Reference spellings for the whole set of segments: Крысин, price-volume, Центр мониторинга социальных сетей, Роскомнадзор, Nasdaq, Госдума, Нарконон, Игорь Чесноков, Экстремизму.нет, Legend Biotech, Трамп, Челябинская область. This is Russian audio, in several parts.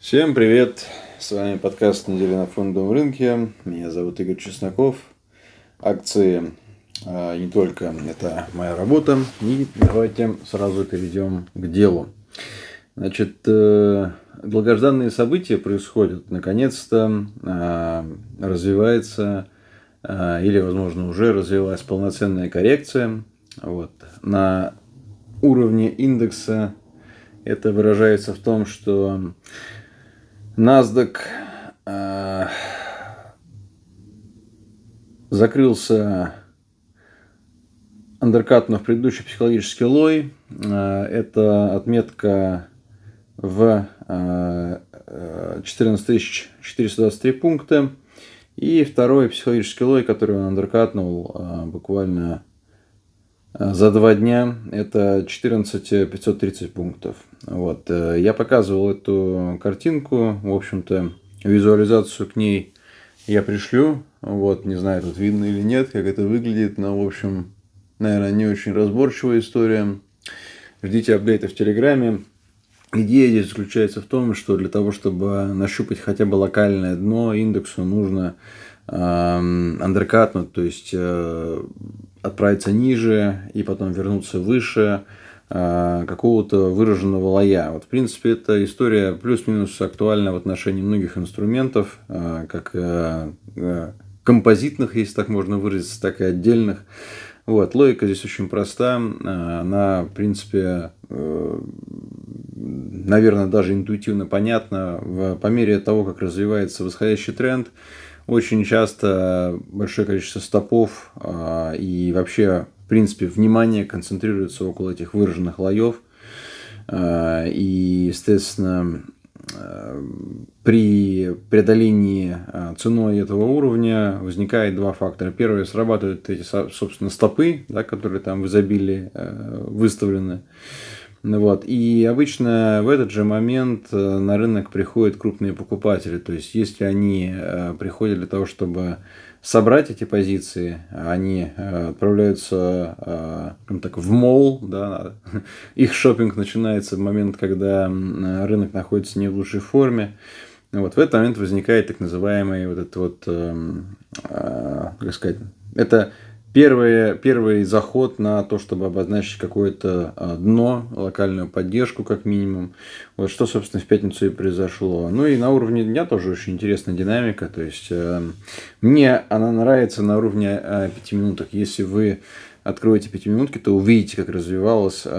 Всем привет! С вами подкаст «Неделя на фондовом рынке». Меня зовут Игорь Чесноков. Акции не только это моя работа. И давайте сразу перейдем к делу. Значит, долгожданные события происходят. Наконец-то развивается или, возможно, уже развилась полноценная коррекция. Вот. На уровне индекса это выражается в том, что Nasdaq закрылся, андеркатнув предыдущий психологический лой. Это отметка в 14 423 пункта. И второй психологический лой, который он андеркатнул буквально за 2 дня, это 14 530 пунктов. Вот. Я показывал эту картинку, в общем-то, визуализацию к ней я пришлю. Вот, не знаю, тут видно или нет, как это выглядит, но, в общем, наверное, не очень разборчивая история. Ждите апдейта в Телеграме. Идея здесь заключается в том, что для того, чтобы нащупать хотя бы локальное дно, индексу нужно андеркатнуть, то есть отправиться ниже и потом вернуться выше какого-то выраженного лоя. Вот, в принципе, эта история плюс-минус актуальна в отношении многих инструментов, как композитных, если так можно выразиться, так и отдельных. Вот, логика здесь очень проста, она, в принципе, наверное, даже интуитивно понятна. По мере того, как развивается восходящий тренд, очень часто большое количество стопов и вообще, в принципе, внимание концентрируется около этих выраженных лоев. И, естественно, при преодолении ценой этого уровня возникает два фактора. Первый, срабатывают эти, собственно, стопы, да, которые там в изобилии выставлены. Вот. И обычно в этот же момент на рынок приходят крупные покупатели. То есть, если они приходят для того, чтобы собрать эти позиции, они отправляются так, в молл. Да. Их шопинг начинается в момент, когда рынок находится не в лучшей форме. Вот. В этот момент возникает так называемый вот этот вот, как сказать, это первый заход на то, чтобы обозначить какое-то дно, локальную поддержку, как минимум. Вот что, собственно, в пятницу и произошло. Ну и на уровне дня тоже очень интересная динамика. То есть, мне она нравится на уровне 5 минуток. Если вы откроете 5 минутки, то увидите, как развивался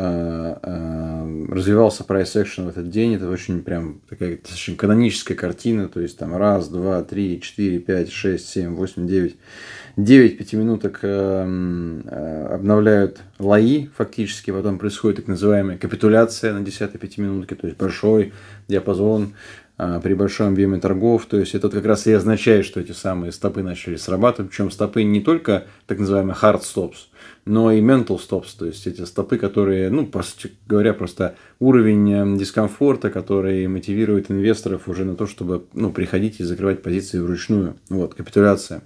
price-action в этот день. Это очень прям такая очень каноническая картина. То есть, там 1, 2, 3, 4, 5, 6, 7, 8, 9. 9 пятиминуток обновляют лои фактически, потом происходит так называемая капитуляция на 10-й пятиминутке, то есть большой диапазон при большом объеме торгов. То есть это как раз и означает, что эти самые стопы начали срабатывать, причем стопы не только так называемые hard stops, но и mental stops, то есть эти стопы, которые, ну, по сути говоря, просто уровень дискомфорта, который мотивирует инвесторов уже на то, чтобы, ну, приходить и закрывать позиции вручную. Вот, капитуляция.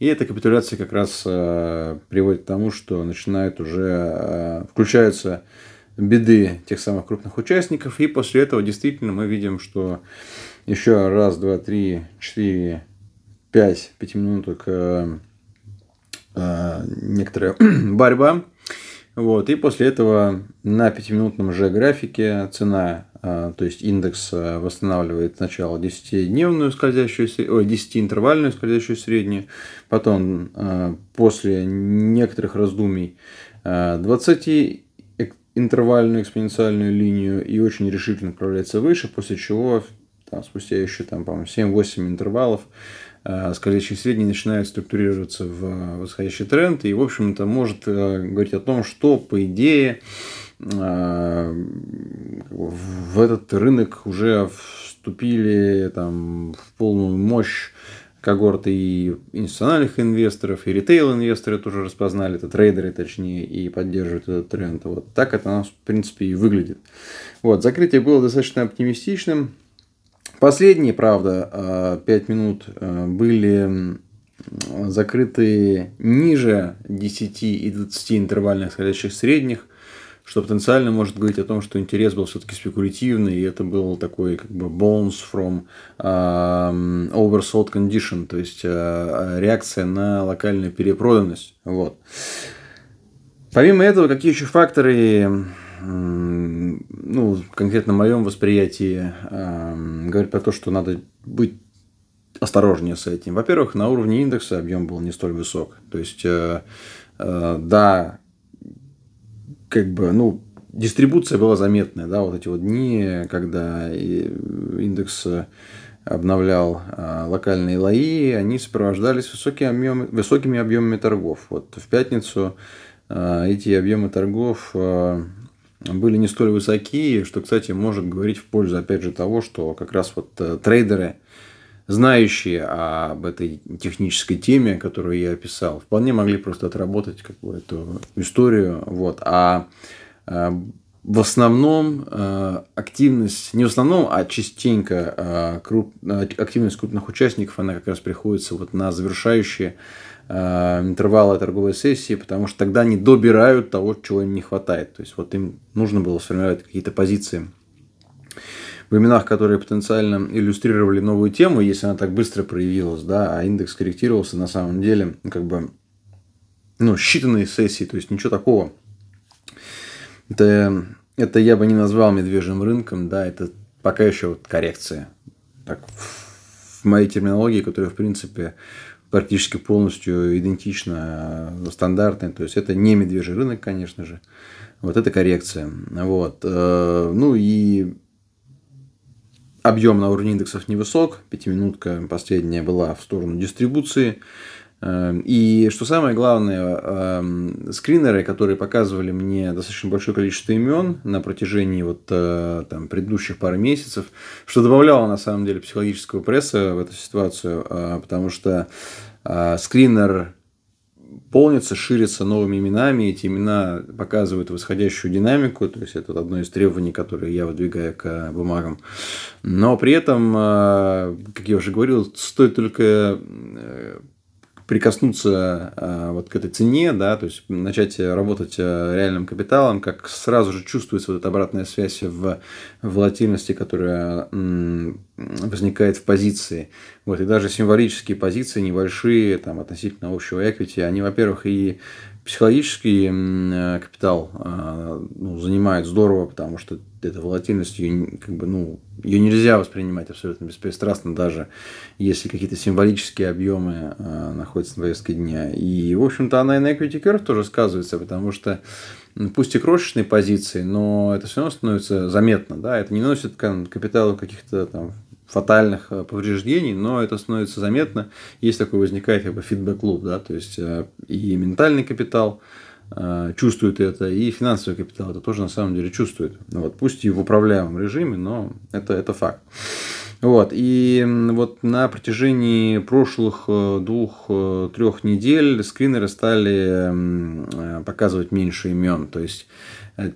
И эта капитуляция как раз приводит к тому, что начинают уже включаются беды тех самых крупных участников. И после этого действительно мы видим, что еще 1, 2, 3, 4, 5 пятиминуток некоторая борьба. Вот. И после этого на 5-минутном же графике цена, то есть индекс восстанавливает сначала 10-дневную скользящую, 10-интервальную скользящую среднюю, потом после некоторых раздумий 20 интервальную экспоненциальную линию и очень решительно отправляется выше, после чего там, спустя еще там, по-моему, 7-8 интервалов скользящие средние начинают структурироваться в восходящий тренд и, в общем-то, может говорить о том, что, по идее, в этот рынок уже вступили там, в полную мощь когорты и институциональных инвесторов, и ритейл-инвесторы тоже распознали, это трейдеры, точнее, и поддерживают этот тренд. Вот так это у нас, в принципе, и выглядит. Вот, закрытие было достаточно оптимистичным. Последние, правда, 5 минут были закрыты ниже 10 и 20 интервальных скользящих средних, что потенциально может говорить о том, что интерес был все-таки спекулятивный, и это был такой как бы bounce from oversold condition, то есть реакция на локальную перепроданность. Вот. Помимо этого, какие еще факторы, ну, конкретно в моем восприятии, говорят про то, что надо быть осторожнее с этим. Во-первых, на уровне индекса объем был не столь высок. То есть, да, как бы, ну, дистрибуция была заметная, да, вот эти вот дни, когда индекс обновлял локальные лои, они сопровождались высокими объемами торгов. Вот в пятницу эти объемы торгов были не столь высоки, что, кстати, может говорить в пользу, опять же, того, что как раз вот трейдеры, знающие об этой технической теме, которую я описал, вполне могли просто отработать какую-то историю. Вот. А в основном активность, не в основном, а частенько активность крупных участников, она как раз приходится вот на завершающие интервалы торговой сессии, потому что тогда они добирают того, чего им не хватает. То есть вот им нужно было сформировать какие-то позиции в именах, которые потенциально иллюстрировали новую тему, если она так быстро проявилась, да, а индекс корректировался на самом деле, как бы, ну, считанные сессии, то есть ничего такого. Это я бы не назвал медвежьим рынком, да, это пока еще вот коррекция. Так, в моей терминологии, которая, в принципе, практически полностью идентична стандартной, то есть это не медвежий рынок, конечно же, вот это коррекция. Вот, ну и объем на уровне индексов невысок, пятиминутка последняя была в сторону дистрибуции. И что самое главное, скринеры, которые показывали мне достаточно большое количество имен на протяжении вот, там, предыдущих пары месяцев, что добавляло на самом деле психологического пресса в эту ситуацию, потому что скринер полнится, ширится новыми именами, эти имена показывают восходящую динамику, то есть это одно из требований, которые я выдвигаю к бумагам. Но при этом, как я уже говорил, стоит только прикоснуться вот к этой цене, да, то есть начать работать реальным капиталом, как сразу же чувствуется вот эта обратная связь в волатильности, которая возникает в позиции. Вот, и даже символические позиции, небольшие, там, относительно общего equity, они, во-первых, и психологический капитал ну, занимает здорово, потому что эта волатильность, ее, как бы, ну, ее нельзя воспринимать абсолютно беспристрастно, даже если какие-то символические объемы находятся на повестке дня. И, в общем-то, она и на equity curve тоже сказывается, потому что пусть и крошечные позиции, но это все равно становится заметно. Да? Это не носит капиталу каких-то там фатальных повреждений, но это становится заметно. Есть такой, возникает как бы фидбэк-клуб, да, то есть и ментальный капитал чувствует это, и финансовый капитал это тоже на самом деле чувствует. Вот, пусть и в управляемом режиме, но это факт. Вот, и вот на протяжении прошлых 2-3 недель скринеры стали показывать меньше имен. То есть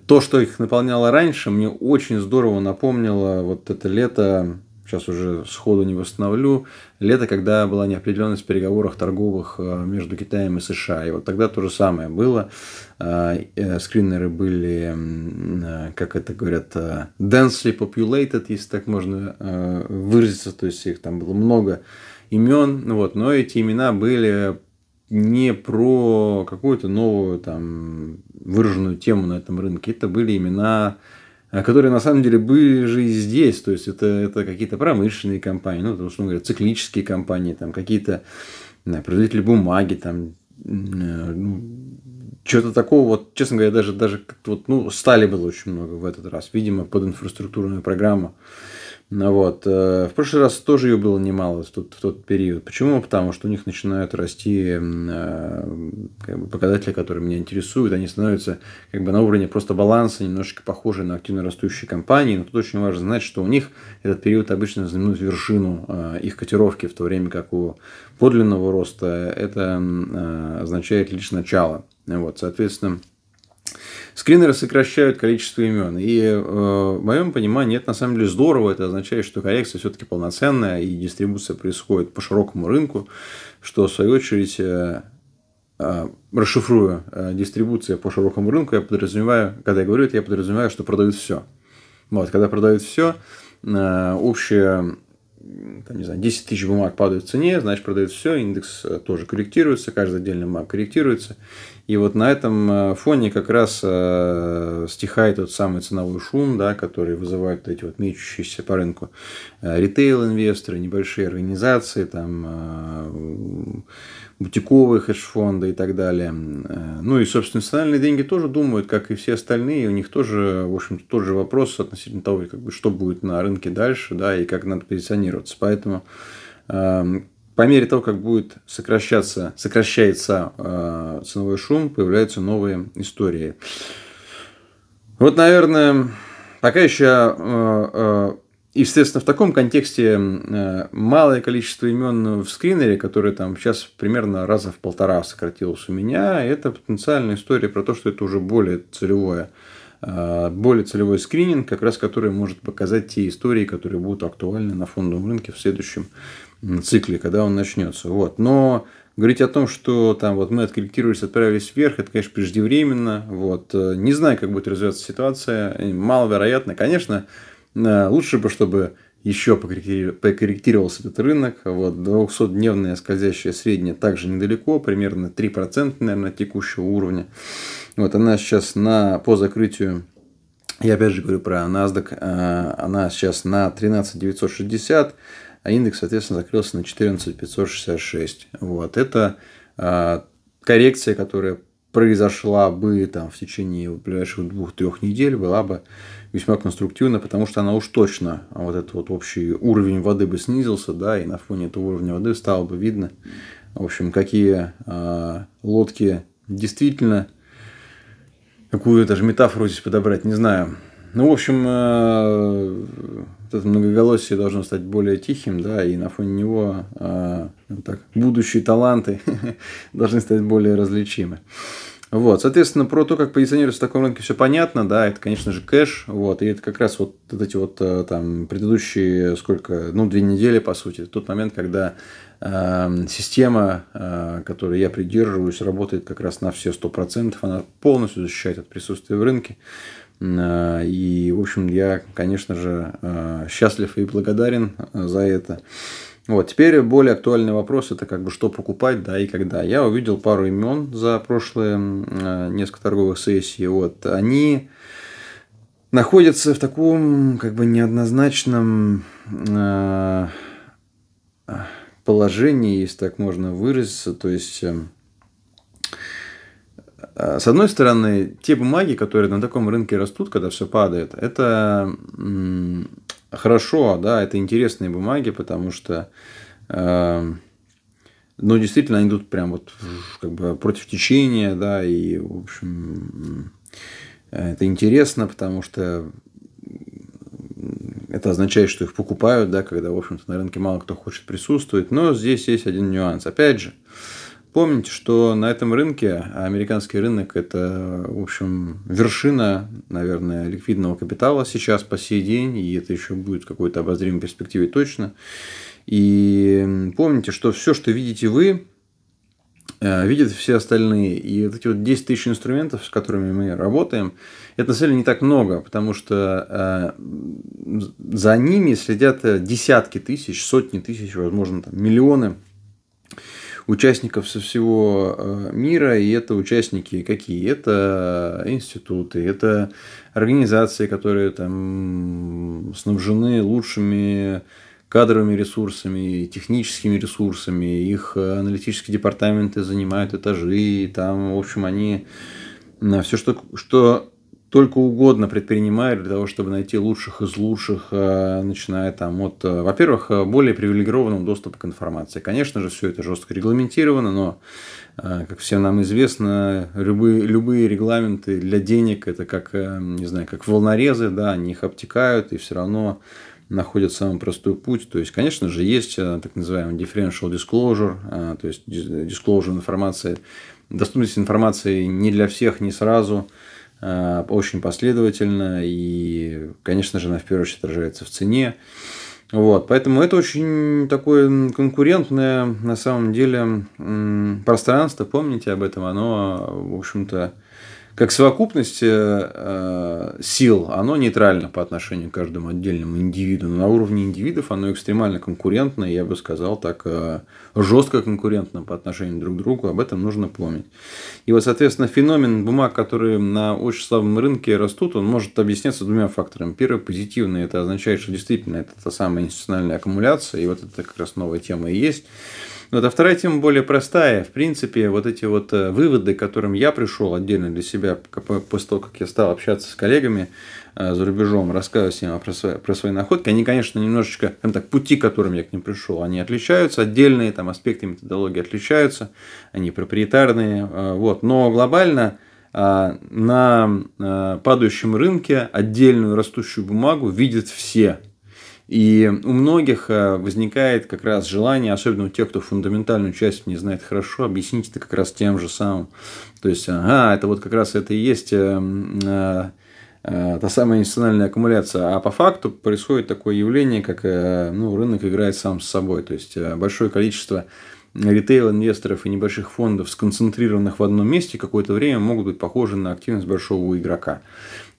то, что их наполняло раньше, мне очень здорово напомнило вот это лето. Сейчас уже сходу не восстановлю, лето, когда была неопределенность в переговорах торговых между Китаем и США. И вот тогда то же самое было. Скринеры были, как это говорят, densely populated, если так можно выразиться. То есть их там было много имен. Вот. Но эти имена были не про какую-то новую там, выраженную тему на этом рынке. Это были имена, которые на самом деле были же и здесь, то есть это какие-то промышленные компании, ну, условно говоря, циклические компании, там какие-то производители бумаги, там что-то такого, вот, честно говоря, даже вот, ну, стали было очень много в этот раз, видимо, под инфраструктурную программу. Вот. В прошлый раз тоже ее было немало в тот период. Почему? Потому что у них начинают расти как бы, показатели, которые меня интересуют. Они становятся как бы, на уровне просто баланса, немножечко похожи на активно растущие компании. Но тут очень важно знать, что у них этот период обычно знаменует вершину их котировки, в то время как у подлинного роста это означает лишь начало. Вот. Соответственно, скринеры сокращают количество имен. И в моем понимании это на самом деле здорово. Это означает, что коррекция все-таки полноценная и дистрибуция происходит по широкому рынку, что в свою очередь расшифрую дистрибуцию по широкому рынку, я подразумеваю, когда я говорю это, я подразумеваю, что продают все. Вот, когда продают все, общее, там, не знаю, 10 тысяч бумаг падают в цене, значит, продают все, индекс тоже корректируется, каждый отдельный бумаг корректируется. И вот на этом фоне как раз стихает тот самый ценовой шум, да, который вызывают эти вот мечущиеся по рынку ритейл-инвесторы, небольшие организации, там, бутиковые хедж-фонды и так далее. Ну и, собственно, национальные деньги тоже думают, как и все остальные. У них тоже, в общем-то, тот же вопрос относительно того, как бы, что будет на рынке дальше, да, и как надо позиционироваться. Поэтому по мере того, как будет сокращается ценовой шум, появляются новые истории. Вот, наверное, пока еще... Естественно, в таком контексте малое количество имен в скринере, которые там сейчас примерно раза в полтора сократилось у меня, это потенциальная история про то, что это уже более целевой скрининг, как раз который может показать те истории, которые будут актуальны на фондовом рынке в следующем цикле, когда он начнется. Вот. Но говорить о том, что там вот мы откорректировались, отправились вверх, это, конечно, преждевременно. Вот. Не знаю, как будет развиваться ситуация, маловероятно, конечно. Лучше бы, чтобы еще покорректировался этот рынок. Вот, 200-дневная скользящая средняя также недалеко, примерно 3%, наверное, текущего уровня. Вот, она сейчас по закрытию, я опять же говорю про Nasdaq, она сейчас на 13 960, а индекс, соответственно, закрылся на 14 566. Вот, это коррекция, которая произошла бы там в течение ближайших 2-3 недель, была бы весьма конструктивна, потому что она уж точно, вот этот вот общий уровень воды бы снизился, да, и на фоне этого уровня воды стало бы видно, в общем, какие лодки действительно, какую даже метафору здесь подобрать, не знаю. Ну, в общем, это многоголосие должно стать более тихим, да, и на фоне него так, будущие таланты должны стать более различимы. Вот, соответственно, про то, как позиционироваться в таком рынке, все понятно, да, это, конечно же, кэш, вот, и это как раз вот эти вот там предыдущие, сколько, ну, 2 недели, по сути, тот момент, когда система, которой я придерживаюсь, работает как раз на все 100%, она полностью защищает от присутствия в рынке. И, в общем, я, конечно же, счастлив и благодарен за это. Вот, теперь более актуальный вопрос – это как бы что покупать, да, и когда. Я увидел пару имен за прошлые несколько торговых сессий. Вот, они находятся в таком как бы неоднозначном положении, если так можно выразиться, то есть… С одной стороны, те бумаги, которые на таком рынке растут, когда все падает, это хорошо, да, это интересные бумаги, потому что, ну, действительно, они идут прям вот как бы против течения, да, и, в общем, это интересно, потому что это означает, что их покупают, да, когда, в общем-то, на рынке мало кто хочет присутствовать, но здесь есть один нюанс, опять же. Помните, что на этом рынке, американский рынок, это, в общем, вершина, наверное, ликвидного капитала сейчас по сей день, и это еще будет в какой-то обозримой перспективе точно. И помните, что все, что видите вы, видят все остальные. И вот эти вот 10 тысяч инструментов, с которыми мы работаем, это на самом деле не так много, потому что за ними следят десятки тысяч, сотни тысяч, возможно, там, миллионы участников со всего мира, и это участники какие? Это институты, это организации, которые там снабжены лучшими кадровыми ресурсами, техническими ресурсами, их аналитические департаменты занимают этажи, и там, в общем, они все, что только угодно предпринимают для того, чтобы найти лучших из лучших, начиная там от, во-первых, более привилегированного доступа к информации. Конечно же, все это жестко регламентировано, но, как всем нам известно, любые регламенты для денег – это как, не знаю, как волнорезы, да, они их обтекают и все равно находят самый простой путь. То есть, конечно же, есть так называемый differential disclosure, то есть disclosure информации, доступность информации не для всех, не сразу, очень последовательно, и, конечно же, она в первую очередь отражается в цене. Вот, поэтому это очень такое конкурентное, на самом деле, пространство, помните об этом, оно, в общем-то, как совокупность сил, оно нейтрально по отношению к каждому отдельному индивиду. Но на уровне индивидов оно экстремально конкурентно, я бы сказал так, жестко конкурентно по отношению друг к другу, об этом нужно помнить. И вот, соответственно, феномен бумаг, которые на очень слабом рынке растут, он может объясняться двумя факторами. Первый, позитивный, это означает, что действительно это та самая институциональная аккумуляция, и вот это как раз новая тема и есть. Вот, а вторая тема более простая. В принципе, вот эти вот выводы, к которым я пришел отдельно для себя, после того, как я стал общаться с коллегами за рубежом, рассказывать им про свои находки, они, конечно, немножечко, там так, пути, к которым я к ним пришел, они отличаются, отдельные там аспекты методологии отличаются, они проприетарные, вот. Но глобально на падающем рынке отдельную растущую бумагу видят все. И у многих возникает как раз желание, особенно у тех, кто фундаментальную часть не знает хорошо, объяснить это как раз тем же самым. То есть, ага, это вот как раз это и есть та самая институциональная аккумуляция. А по факту происходит такое явление, как ну, рынок играет сам с собой. То есть, большое количество ритейл-инвесторов и небольших фондов, сконцентрированных в одном месте, какое-то время могут быть похожи на активность большого игрока.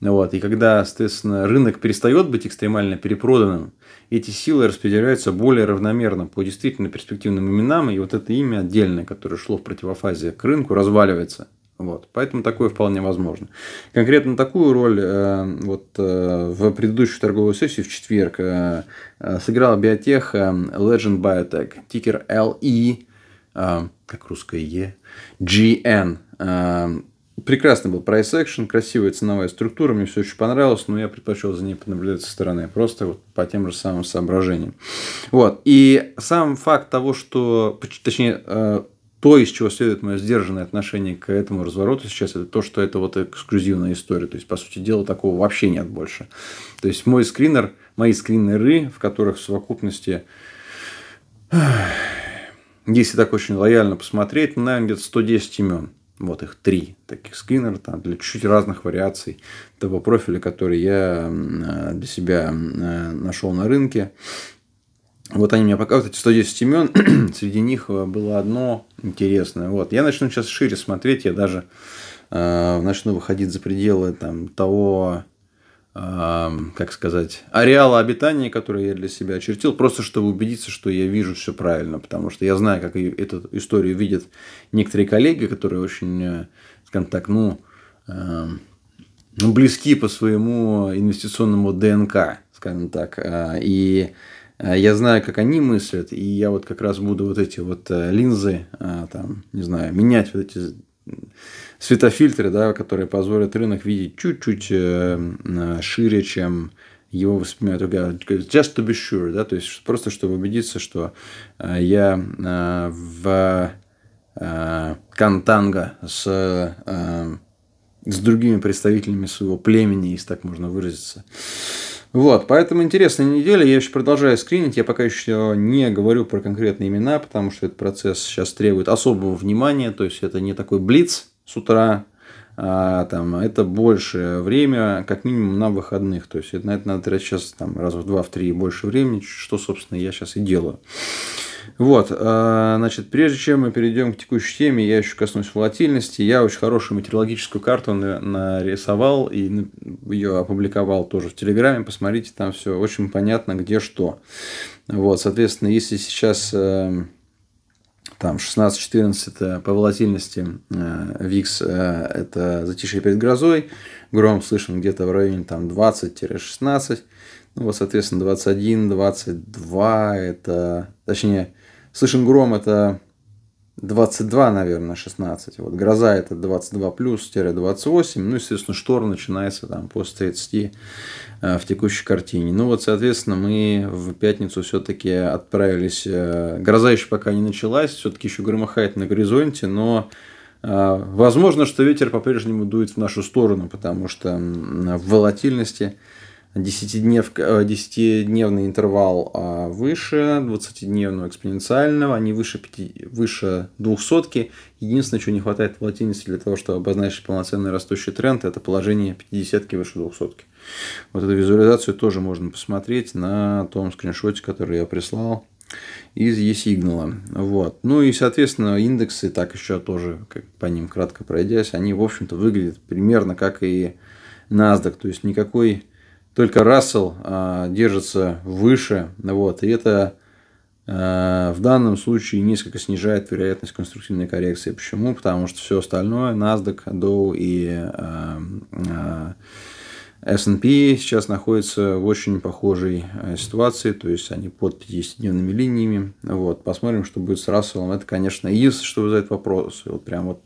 Вот. И когда, соответственно, рынок перестает быть экстремально перепроданным, эти силы распределяются более равномерно по действительно перспективным именам, и вот это имя отдельное, которое шло в противофазе к рынку, разваливается. Вот. Поэтому такое вполне возможно. Конкретно такую роль в предыдущей торговой сессии в четверг сыграла биотех Legend Biotech, тикер LE, как русское Е, GN. Прекрасный был price-action, красивая ценовая структура, мне все очень понравилось, но я предпочел за ней понаблюдать со стороны, просто вот по тем же самым соображениям. Вот. И сам факт того, что, точнее, то, из чего следует мое сдержанное отношение к этому развороту сейчас, это то, что это вот эксклюзивная история. То есть, по сути дела, такого вообще нет больше. То есть, мой скринер, мои скринеры, в которых в совокупности, если так очень лояльно посмотреть, наверное, где-то 110 имен. Вот их 3 таких скринера там, для чуть-чуть разных вариаций того профиля, который я для себя нашел на рынке. Вот они мне показывают эти 110 имен, среди них было одно интересное. Вот. Я начну сейчас шире смотреть, я даже начну выходить за пределы там, того, как сказать, ареала обитания, который я для себя очертил, просто чтобы убедиться, что я вижу все правильно, потому что я знаю, как эту историю видят некоторые коллеги, которые очень, скажем так, близки по своему инвестиционному ДНК, скажем так, и я знаю, как они мыслят, и я вот как раз буду вот эти вот линзы, там, не знаю, менять вот эти светофильтры, да, которые позволят рынок видеть чуть-чуть шире, чем его воспринимают. Just to be sure, да, то есть просто чтобы убедиться, что я в контанго с другими представителями своего племени, если так можно выразиться. Вот, поэтому интересная неделя, я еще продолжаю скринить, я пока еще не говорю про конкретные имена, потому что этот процесс сейчас требует особого внимания, то есть это не такой блиц с утра, это больше время, как минимум на выходных, то есть на это надо тратить сейчас там, раз в 2-3 больше времени, что, собственно, я сейчас и делаю. Вот, значит, прежде чем мы перейдем к текущей теме, я еще коснусь волатильности. Я очень хорошую метеорологическую карту нарисовал и ее опубликовал тоже в Телеграме. Посмотрите, там все очень понятно, где что. Вот, соответственно, если сейчас там 16-14 по волатильности VIX это затишье перед грозой, гром слышен где-то в районе там 20-16. Ну, вот, соответственно, 21, 22, это, точнее, слышен гром, это 22, наверное, 16. Вот гроза это 22 плюс-28. Ну, естественно, шторм начинается там после 30 в текущей картине. Ну, вот, соответственно, мы в пятницу все-таки отправились. Гроза еще пока не началась, все-таки еще громыхает на горизонте, но возможно, что ветер по-прежнему дует в нашу сторону, потому что в волатильности 10-дневный интервал выше, 20-дневного экспоненциального, они выше 200-ки. Единственное, чего не хватает волатильности для того, чтобы обозначить полноценный растущий тренд, это положение 50-ки выше 200-ки. Вот эту визуализацию тоже можно посмотреть на том скриншоте, который я прислал из e-сигнала. Вот. Ну и, соответственно, индексы, так еще тоже по ним кратко пройдясь, они, в общем-то, выглядят примерно как и NASDAQ. То есть никакой, только Russell держится выше. Вот. И это в данном случае несколько снижает вероятность конструктивной коррекции. Почему? Потому что все остальное, NASDAQ, Dow и S&P сейчас находятся в очень похожей ситуации, то есть они под 50-дневными линиями. Вот. Посмотрим, что будет с Расселом. Это, конечно, если что вызывает вопрос. Вот прям вот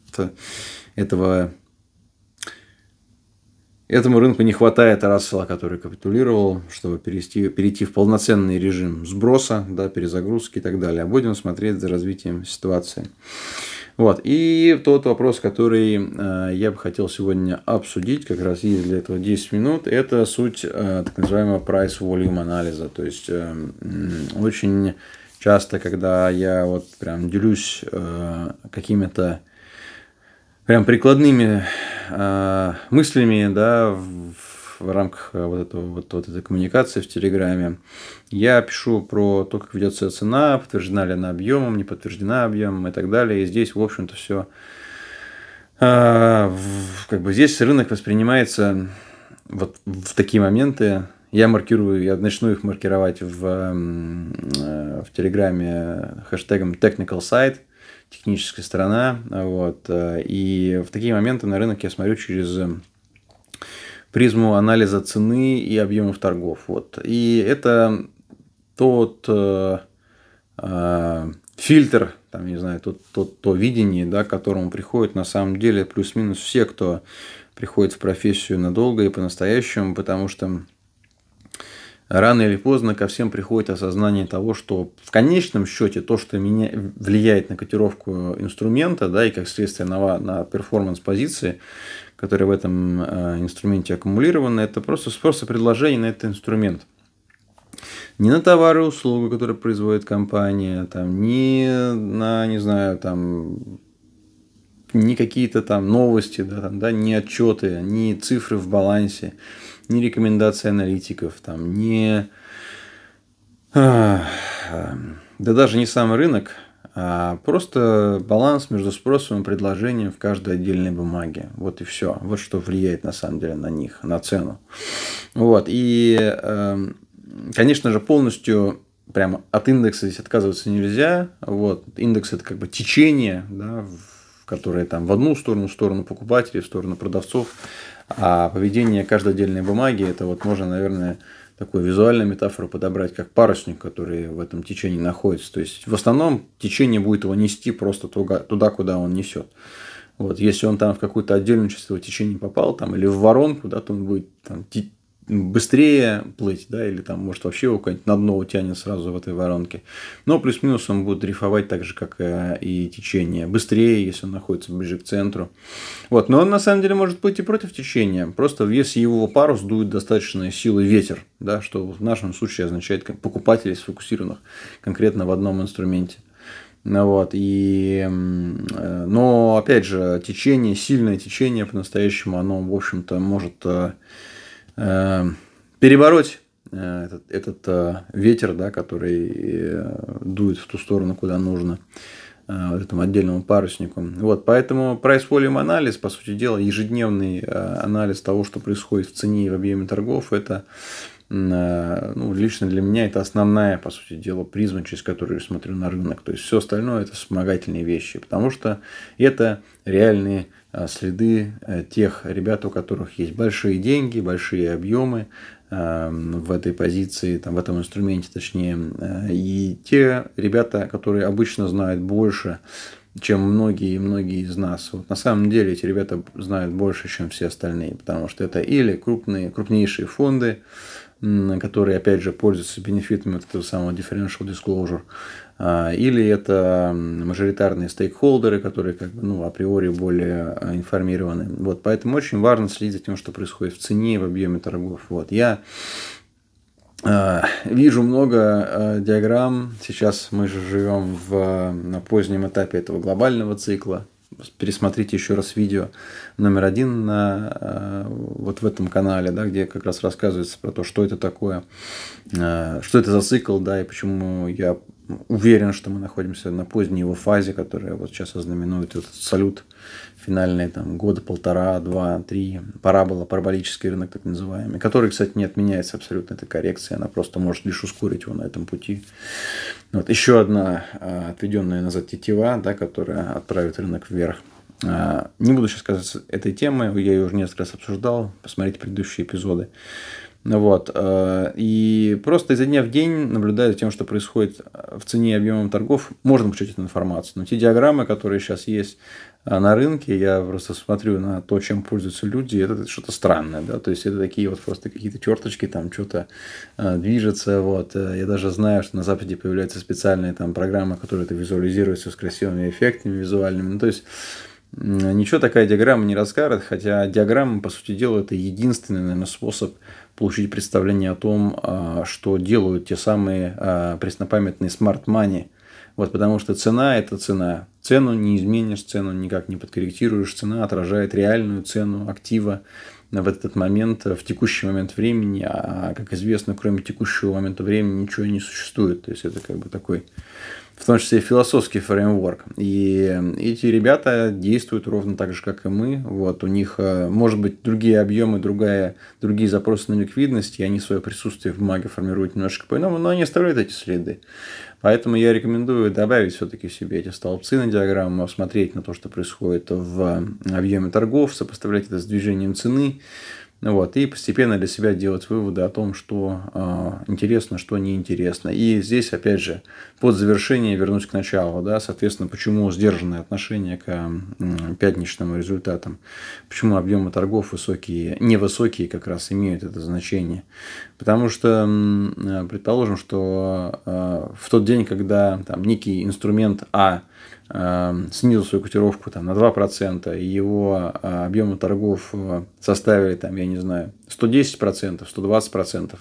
этому рынку не хватает Рассела, который капитулировал, чтобы перейти в полноценный режим сброса, да, перезагрузки и так далее. Будем смотреть за развитием ситуации. Вот. И тот вопрос, который я бы хотел сегодня обсудить, как раз есть для этого 10 минут, это суть так называемого price-volume анализа. То есть очень часто, когда я вот прям делюсь какими-то прям прикладными мыслями, да, в рамках вот этой коммуникации в Телеграме, я пишу про то, как ведет себя цена, подтверждена ли она объемом, не подтверждена объемом и так далее. И здесь, в общем-то, все, как бы здесь рынок воспринимается вот в такие моменты. Я маркирую, я начну их маркировать в Телеграме хэштегом technical side, техническая сторона. Вот. И в такие моменты на рынок я смотрю через призму анализа цены и объемов торгов. Вот. И это тот фильтр, там, не знаю, то видение, да, к которому приходит на самом деле плюс-минус все, кто приходит в профессию надолго и по-настоящему, потому что рано или поздно ко всем приходит осознание того, что в конечном счете то, что меня влияет на котировку инструмента, да, и как следствие на перформанс позиции, которые в этом инструменте аккумулированы, это просто спрос и предложение на этот инструмент. Не на товары и услуги, которые производит компания, там, не на, не знаю, там, не какие-то там новости, да, там, да, не отчеты, не цифры в балансе, не рекомендации аналитиков, там, не, да даже не сам рынок, а просто баланс между спросом и предложением в каждой отдельной бумаге. Вот и все. Вот что влияет на самом деле на них, на цену. Вот. И, конечно же, полностью прямо от индекса здесь отказываться нельзя. Вот. Индекс – это как бы течение, да, которое там в одну сторону, в сторону покупателей, в сторону продавцов. А поведение каждой отдельной бумаги – это вот можно, наверное, такую визуальную метафору подобрать, как парусник, который в этом течении находится. То есть в основном течение будет его нести просто туда, куда он несет. Вот, если он там в какую-то отдельную часть этого течения попал, там, или в воронку, да, то он будет там, быстрее плыть, да, или там, может, вообще его как-нибудь на дно утянет сразу в этой воронке. Но плюс-минус он будет дрейфовать так же, как и течение. Быстрее, если он находится ближе к центру. Вот. Но он на самом деле может плыть и против течения. Просто если его парус дует достаточной силы ветер, да, что в нашем случае означает как покупателей, сфокусированных конкретно в одном инструменте. Вот. Но опять же, течение, сильное течение по-настоящему, оно, в общем-то, может перебороть этот ветер, да, который дует в ту сторону, куда нужно, этому отдельному паруснику. Вот, поэтому price-volume анализ, по сути дела, ежедневный анализ того, что происходит в цене и в объеме торгов, это, ну, лично для меня это основная, по сути дела, призма, через которую я смотрю на рынок. То есть все остальное – это вспомогательные вещи, потому что это реальные следы тех ребят, у которых есть большие деньги, большие объемы в этой позиции, там, в этом инструменте, точнее. И те ребята, которые обычно знают больше, чем многие из нас. Вот на самом деле эти ребята знают больше, чем все остальные, потому что это или крупнейшие фонды, которые, опять же, пользуются бенефитами от этого самого differential disclosure, или это мажоритарные стейкхолдеры, которые, как бы, ну, априори более информированы. Вот, поэтому очень важно следить за тем, что происходит в цене, в объеме торгов. Вот. Я вижу много диаграмм. Сейчас мы же живем на позднем этапе этого глобального цикла, пересмотрите еще раз видео номер 1 вот в этом канале, да, где как раз рассказывается про то, что это такое, что это за цикл, да, и почему я уверен, что мы находимся на поздней его фазе, которая вот сейчас ознаменует этот салют финальные там, года, полтора, два, три, парабола, параболический рынок так называемый, который, кстати, не отменяется абсолютно, эта коррекция, она просто может лишь ускорить его на этом пути. Вот. Еще одна отведенная назад тетива, да, которая отправит рынок вверх. Не буду сейчас касаться этой темы, я ее уже несколько раз обсуждал, посмотрите предыдущие эпизоды. Вот. И просто изо дня в день, наблюдая за тем, что происходит в цене и объемом торгов, можно получить эту информацию. Но те диаграммы, которые сейчас есть на рынке, я просто смотрю на то, чем пользуются люди, и это что-то странное. Да? То есть, это такие вот просто какие-то черточки, там что-то движется. Вот. Я даже знаю, что на Западе появляются специальные там, программы, которые это визуализируют с красивыми эффектами визуальными. Ну, то есть, ничего такая диаграмма не расскажет, хотя диаграмма, по сути дела, это единственный, наверное, способ получить представление о том, что делают те самые преснопамятные смарт-мани. Вот, потому что цена – это цена. Цену не изменишь, цену никак не подкорректируешь. Цена отражает реальную цену актива в этот момент, в текущий момент времени. А, как известно, кроме текущего момента времени ничего не существует. То есть, это как бы такой... в том числе и философский фреймворк. И эти ребята действуют ровно так же, как и мы. Вот, у них, может быть, другие объемы, другие запросы на ликвидность, и они свое присутствие в бумаге формируют немножко по-иному, но они оставляют эти следы. Поэтому я рекомендую добавить все-таки себе эти столбцы на диаграмму, смотреть на то, что происходит в объеме торгов, сопоставлять это с движением цены. Вот, и постепенно для себя делать выводы о том, что интересно, что неинтересно. И здесь, опять же, под завершение вернусь к началу. Да, соответственно, почему сдержанное отношение к пятничным результатам, почему объемы торгов высокие, невысокие как раз имеют это значение. Потому что, предположим, что в тот день, когда там, некий инструмент А снизил свою котировку там, на 2%, и его объемы торгов составили, там, я не знаю, 110%, 120%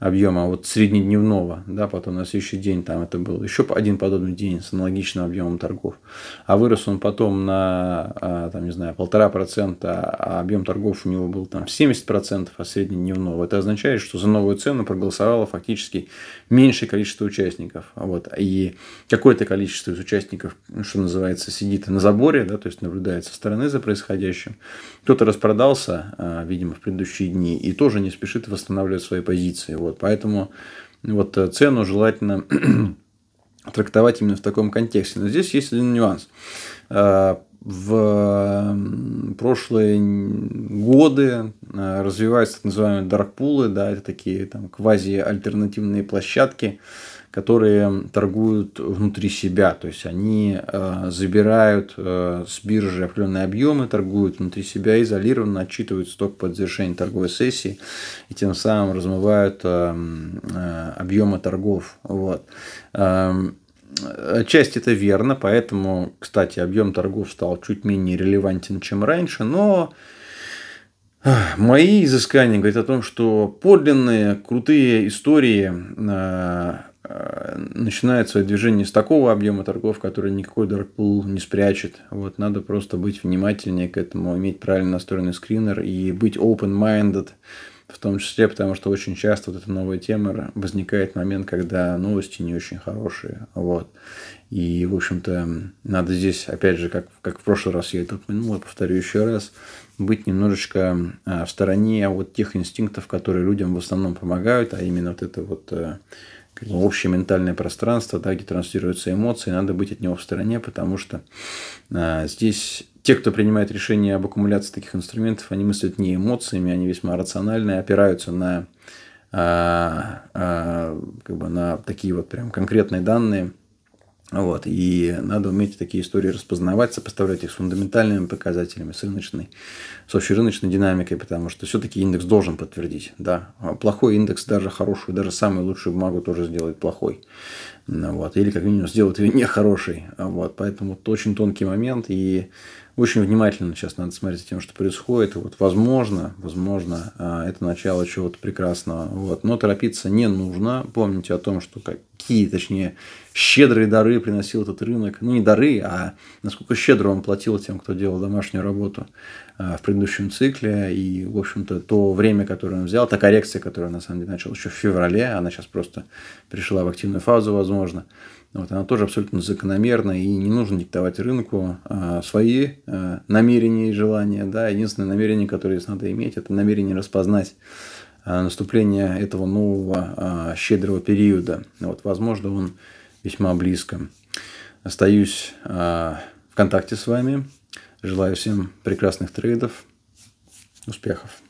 объема вот среднедневного, да, потом на следующий день там, это был еще один подобный день с аналогичным объемом торгов, а вырос он потом на там, не знаю, 1,5%, а объем торгов у него был там, 70% от среднедневного. Это означает, что за новую цену проголосовало фактически меньшее количество участников. Вот. И какое-то количество из участников, что называется, сидит на заборе, да, то есть наблюдает со стороны за происходящим. Кто-то распродался, видимо, в предыдущие дни и тоже не спешит восстанавливать свои позиции. Вот, поэтому вот, цену желательно трактовать именно в таком контексте. Но здесь есть один нюанс. В прошлые годы развиваются так называемые даркпулы, да, это такие там, квази-альтернативные площадки, которые торгуют внутри себя, то есть они забирают с биржи определенные объемы, торгуют внутри себя, изолированно отчитывают сток под завершение торговой сессии и тем самым размывают объемы торгов. Вот. Отчасти это верно, поэтому, кстати, объем торгов стал чуть менее релевантен, чем раньше, но... мои изыскания говорят о том, что подлинные крутые истории начинают свое движение с такого объема торгов, который никакой даркпул не спрячет. Вот, надо просто быть внимательнее к этому, иметь правильно настроенный скринер и быть open-minded, в том числе, потому что очень часто вот эта новая тема возникает в момент, когда новости не очень хорошие. Вот. И, в общем-то, надо здесь, опять же, как в прошлый раз я это упомянул, я повторю еще раз, быть немножечко в стороне от тех инстинктов, которые людям в основном помогают, а именно вот это вот общее ментальное пространство, да, где транслируются эмоции, надо быть от него в стороне, потому что здесь те, кто принимает решение об аккумуляции таких инструментов, они мыслят не эмоциями, они весьма рациональные, опираются на, как бы на такие вот прям конкретные данные. Вот, и надо уметь такие истории распознавать, сопоставлять их с фундаментальными показателями, с общерыночной динамикой, потому что все-таки индекс должен подтвердить. Да? Плохой индекс, даже хорошую, даже самую лучшую бумагу тоже сделает плохой. Вот, или как минимум сделает ее нехорошей. Вот, поэтому это очень тонкий момент. И очень внимательно сейчас надо смотреть за тем, что происходит. Вот, возможно, это начало чего-то прекрасного. Вот, но торопиться не нужно. Помните о том, что какие, точнее, щедрые дары приносил этот рынок. Ну, не дары, а насколько щедро он платил тем, кто делал домашнюю работу в предыдущем цикле. И, в общем-то, то время, которое он взял, та коррекция, которая, на самом деле, началась еще в феврале, она сейчас просто перешла в активную фазу, возможно. Вот, она тоже абсолютно закономерна, и не нужно диктовать рынку свои намерения и желания. Да? Единственное намерение, которое здесь надо иметь, это намерение распознать наступление этого нового щедрого периода. Вот, возможно, он весьма близко. Остаюсь в контакте с вами. Желаю всем прекрасных трейдов, успехов.